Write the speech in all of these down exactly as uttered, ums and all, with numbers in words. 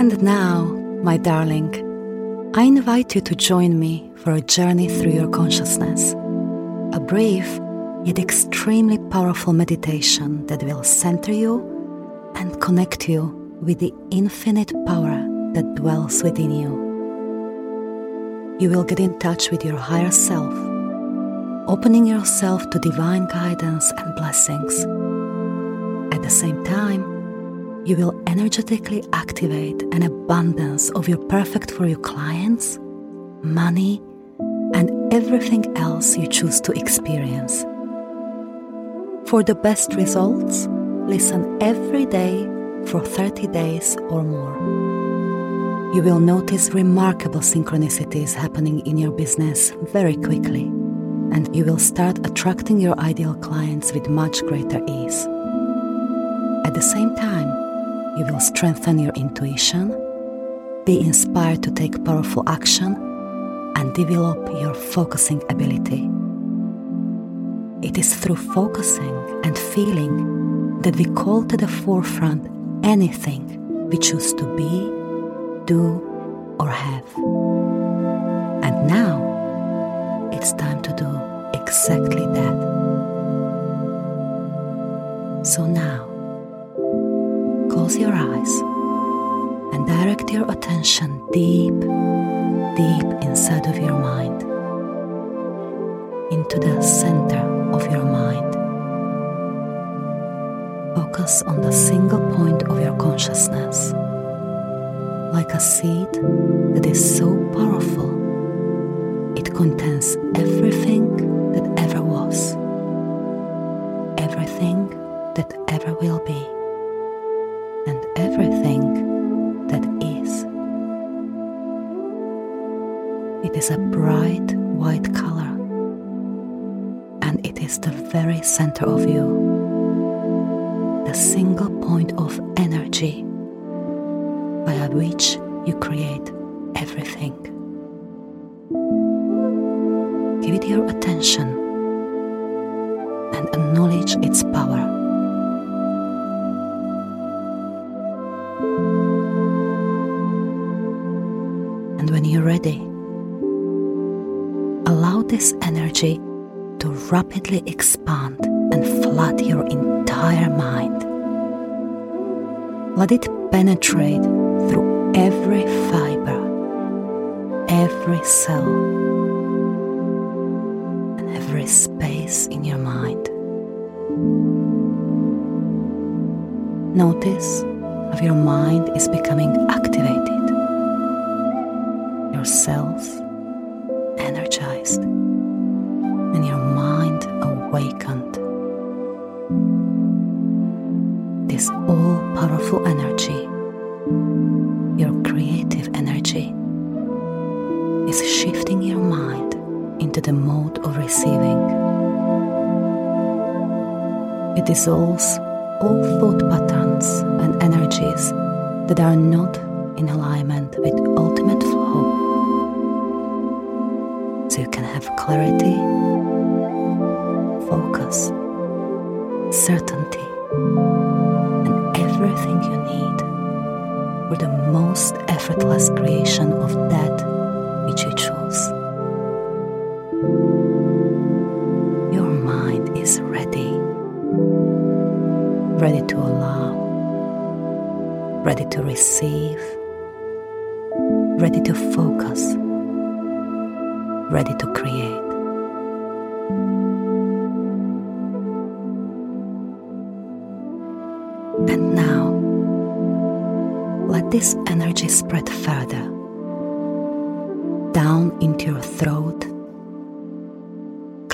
And now, my darling, I invite you to join me for a journey through your consciousness, a brief yet extremely powerful meditation that will center you and connect you with the infinite power that dwells within you. You will get in touch with your higher self, opening yourself to divine guidance and blessings. At the same time, you will energetically activate an abundance of your perfect for your clients, money, and everything else you choose to experience. For the best results, listen every day for thirty days or more. You will notice remarkable synchronicities happening in your business very quickly, and you will start attracting your ideal clients with much greater ease. At the same time, you will strengthen your intuition, be inspired to take powerful action, and develop your focusing ability. It is through focusing and feeling that we call to the forefront anything we choose to be, do, or have. And now, it's time to do exactly that. So now, close your eyes and direct your attention deep, deep inside of your mind, into the center of your mind. Focus on the single point of your consciousness, like a seed that is so powerful, it contains everything that ever was, everything that ever will be, and everything that is. It is a bright white color, and it is the very center of you, the single point of energy via which you create everything. Give it your attention and acknowledge its power. And when you're ready, allow this energy to rapidly expand and flood your entire mind. Let it penetrate through every fiber, every cell, and every space in your mind. Notice how your mind is becoming activated. Your cells energized and your mind awakened. This all-powerful energy, your creative energy, is shifting your mind into the mode of receiving. It dissolves all thought patterns and energies that are not in alignment with ultimate flow, so you can have clarity, focus, certainty, and everything you need for the most effortless creation of that which you choose. Your mind is ready, ready to allow, ready to receive, ready to focus, ready to create. And now, let this energy spread further, down into your throat,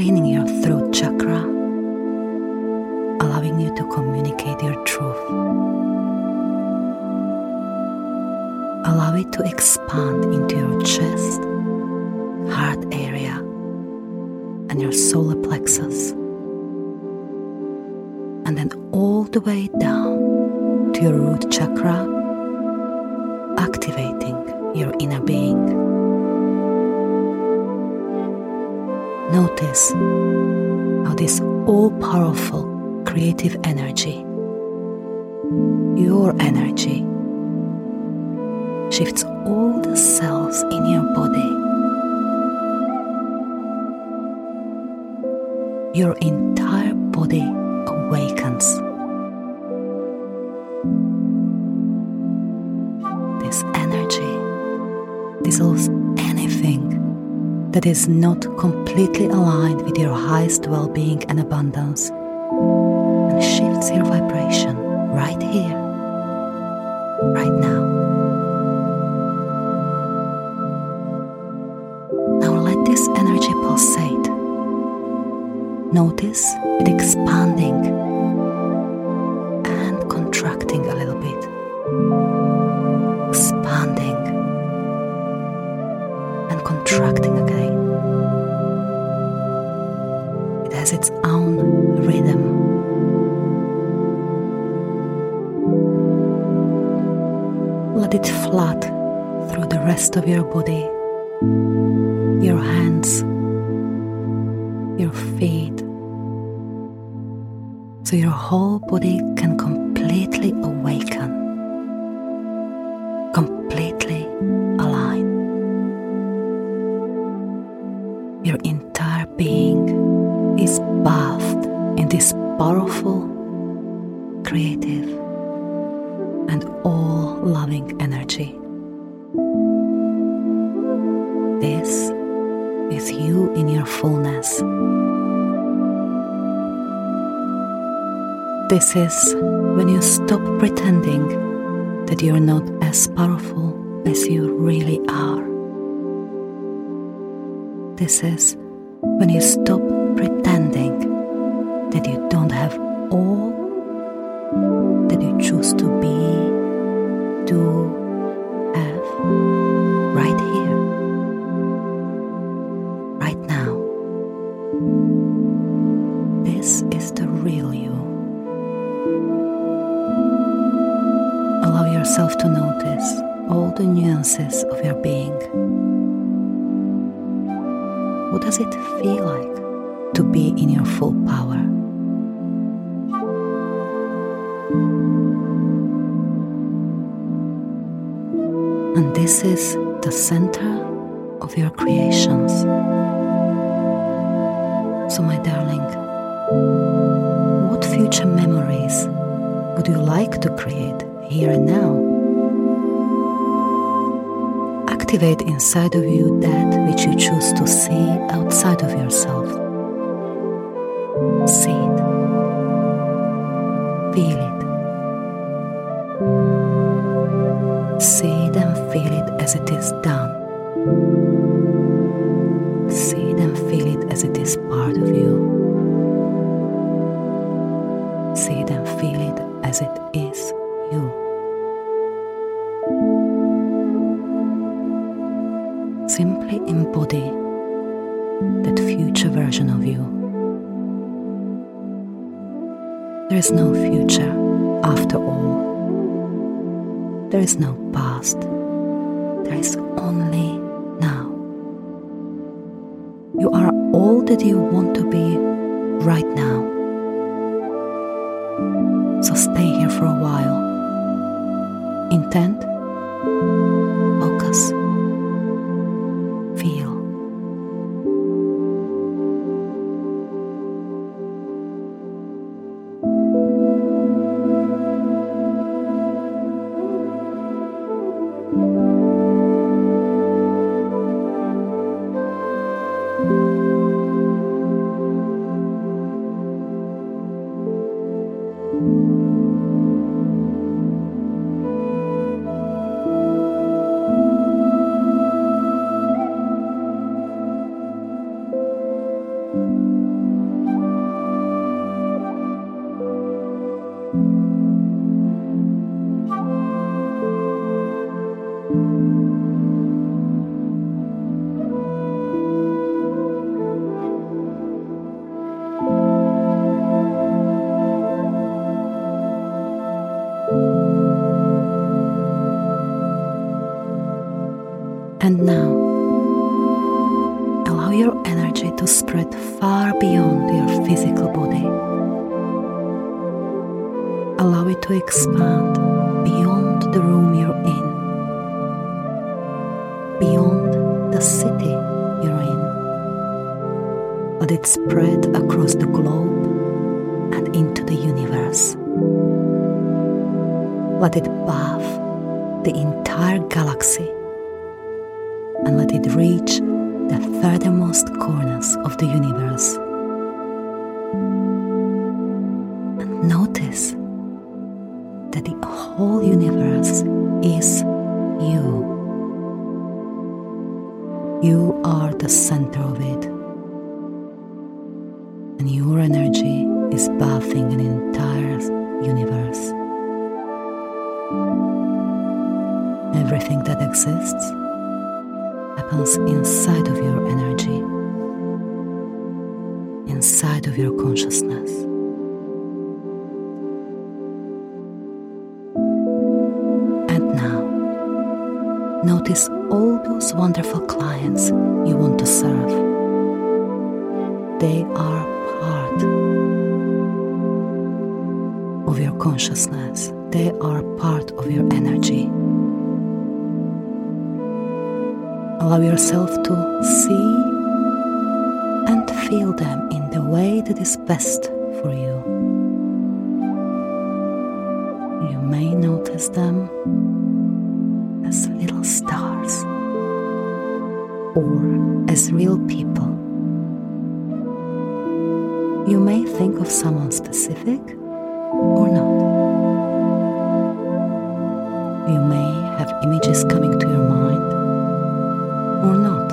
cleaning your throat chakra, allowing you to communicate your truth. Allow it to expand into your chest, heart area, and your solar plexus, and then all the way down to your root chakra, activating your inner being. Notice how this all-powerful creative energy, your energy, shifts all the cells in your body. Your entire body awakens. This energy dissolves anything that is not completely aligned with your highest well-being and abundance, and shifts your vibration right here, right now. This energy pulsate. Notice it expanding and contracting a little bit, expanding and contracting again. It has its own rhythm. Let it flood through the rest of your body, your hands, your feet, so your whole body can completely awaken, completely align. Your entire being is bathed in this powerful, creative, and all-loving energy. This is you in your fullness. This is when you stop pretending that you're not as powerful as you really are. This is when you stop pretending that you don't have all that you choose to be, do, have, right here. This is the real you. Allow yourself to notice all the nuances of your being. What does it feel like to be in your full power? And this is the center of your creations. So, my darling, what future memories would you like to create here and now? Activate inside of you that which you choose to see outside of yourself. See it. Feel it. See it and feel it as it is done. See it and feel it as it is part of you. See it and feel it as it is you. Simply embody that future version of you. There is no future after all. There is no past. There is only now. You are all that you want to be right now. So stay here for a while. Intent, focus, feel. your energy to spread far beyond your physical body. Allow it to expand beyond the room you're in, beyond the city you're in. Let it spread across the globe and into the universe. Let it bathe the entire galaxy and let it reach the furthermost corners of the universe. And notice that the whole universe is you. You are the center of it. And your energy is bathing an entire universe. Everything that exists happens inside of your energy, inside of your consciousness. And now, notice all those wonderful clients you want to serve. They are part of your consciousness. They are part of your energy. Allow yourself to see and feel them in the way that is best for you. You may notice them as little stars or as real people. You may think of someone specific or not. You may have images coming to your mind or not.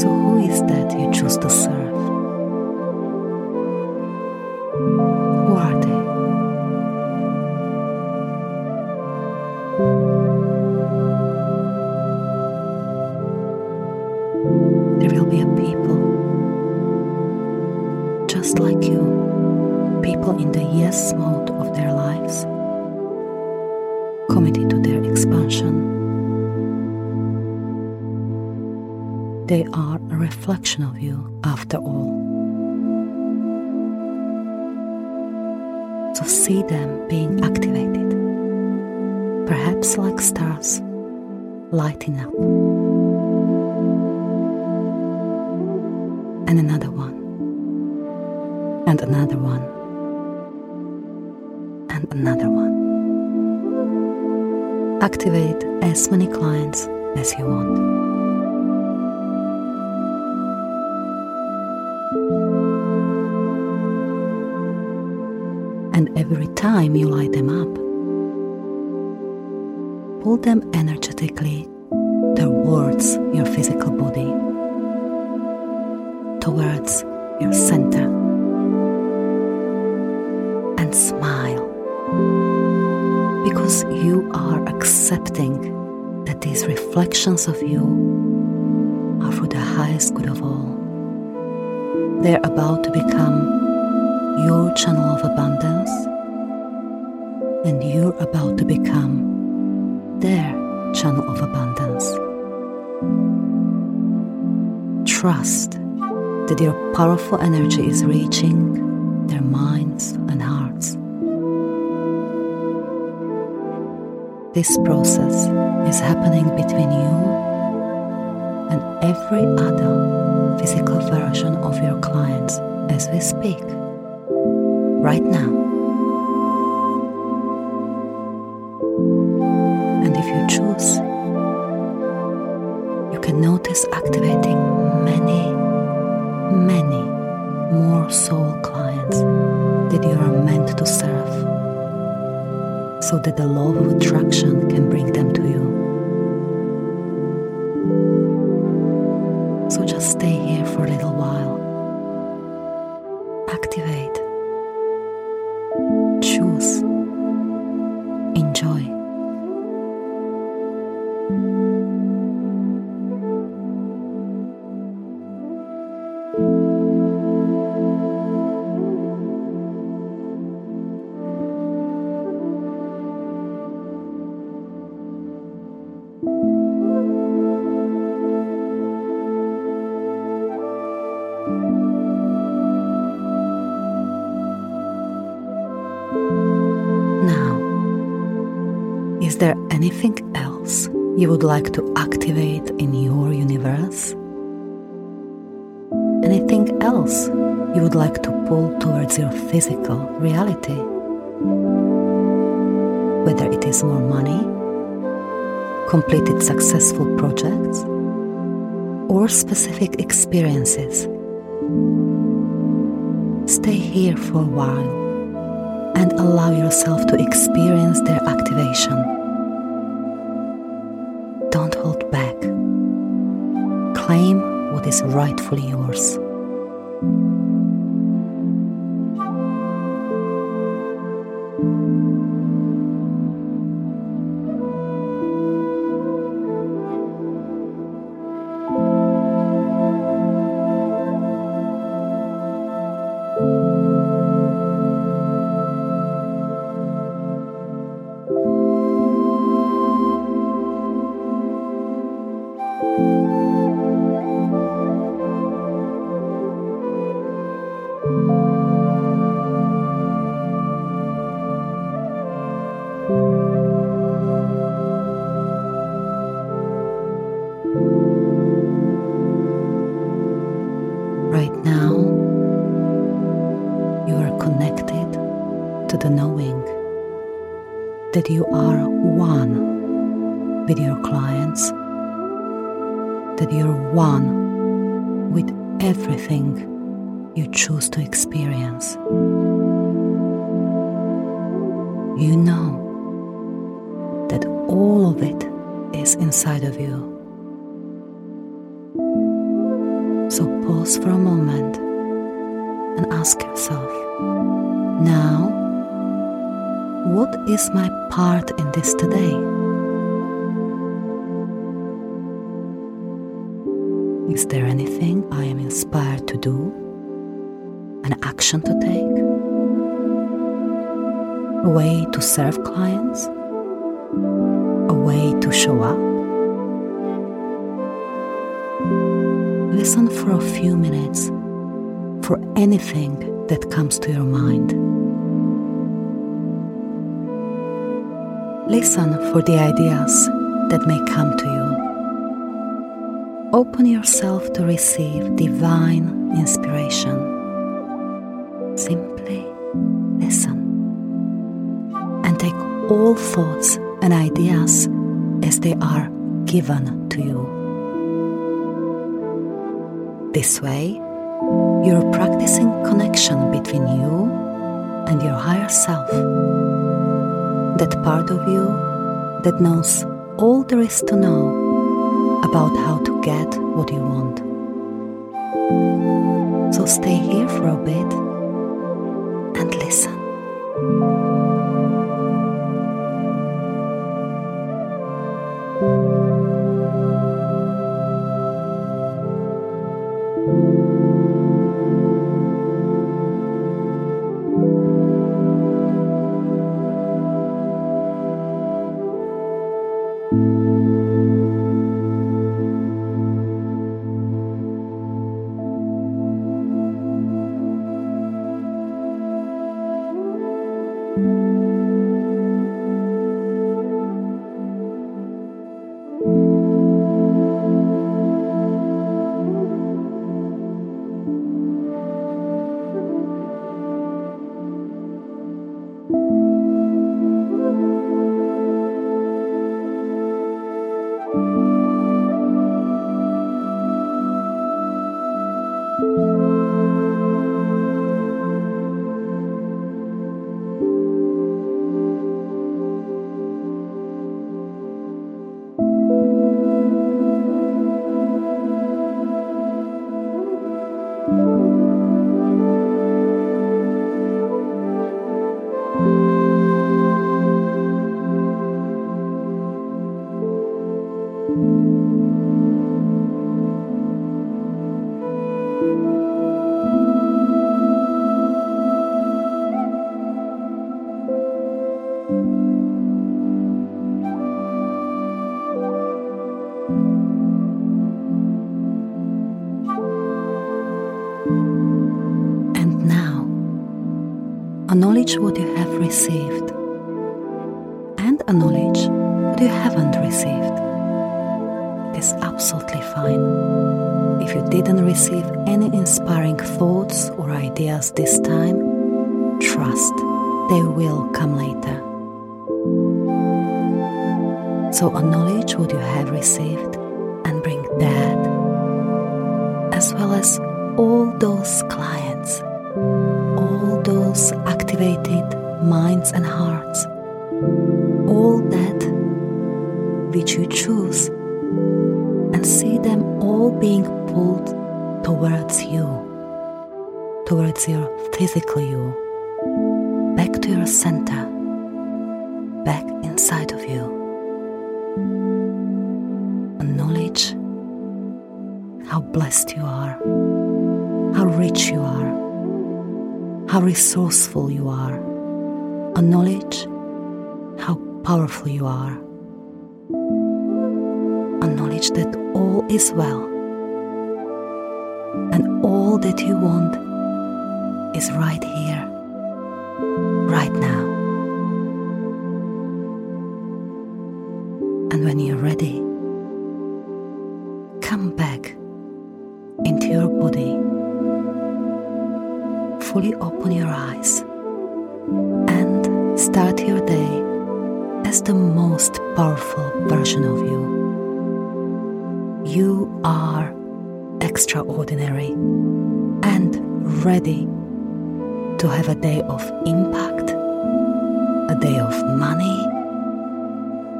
So who is that you choose to serve? Who are they? There will be a people just like you, people in the yes mode of their lives, committed to their expansion. They are a reflection of you, after all. So see them being activated, perhaps like stars, lighting up. And another one, and another one, and another one. Activate as many clients as you want. And every time you light them up, pull them energetically towards your physical body, towards your center, and smile. Because you are accepting that these reflections of you are for the highest good of all. They're about to become your channel of abundance, and you're about to become their channel of abundance. Trust that your powerful energy is reaching their minds and hearts. This process is happening between you and every other physical version of your clients as we speak, right now. And if you choose, you can notice activating many, many more soul clients that you are meant to serve, so that the law of attraction can bring them to you. So just stay here for a little while. Activate. Choose. Enjoy. Is there anything else you would like to activate in your universe? Anything else you would like to pull towards your physical reality? Whether it is more money, completed successful projects, or specific experiences. Stay here for a while and allow yourself to experience their activation. Don't hold back. Claim what is rightfully yours. The knowing that you are one with your clients, that you're one with everything you choose to experience. You know that all of it is inside of you. So pause for a moment and ask yourself, now, what is my part in this today? Is there anything I am inspired to do? An action to take? A way to serve clients? A way to show up? Listen for a few minutes for anything that comes to your mind. Listen for the ideas that may come to you. Open yourself to receive divine inspiration. Simply listen and take all thoughts and ideas as they are given to you. This way, you're practicing connection between you and your higher self. That part of you that knows all there is to know about how to get what you want. So stay here for a bit and listen. Acknowledge what you have received and acknowledge what you haven't received. It is absolutely fine. If you didn't receive any inspiring thoughts or ideas this time, trust, they will come later. So acknowledge what you have received and bring that, as well as all those clients, all those activated minds and hearts, all that which you choose, and see them all being pulled towards you, towards your physical you, back to your center, back inside of you. Acknowledge how blessed you are, how rich you are, how resourceful you are. Acknowledge how powerful you are. Acknowledge that all is well and all that you want is right here, right now. And when you're ready, come back into your body. Fully open your eyes and start your day as the most powerful version of you. You are extraordinary and ready to have a day of impact, a day of money,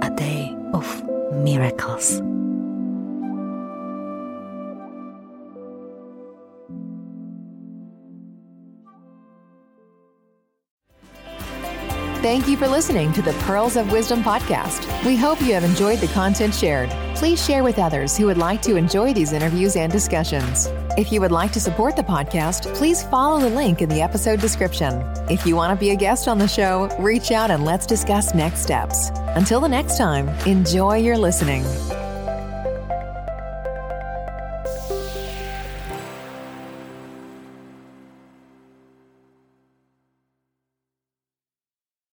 a day of miracles. Thank you for listening to the Pearls of Wisdom podcast. We hope you have enjoyed the content shared. Please share with others who would like to enjoy these interviews and discussions. If you would like to support the podcast, please follow the link in the episode description. If you want to be a guest on the show, reach out and let's discuss next steps. Until the next time, enjoy your listening.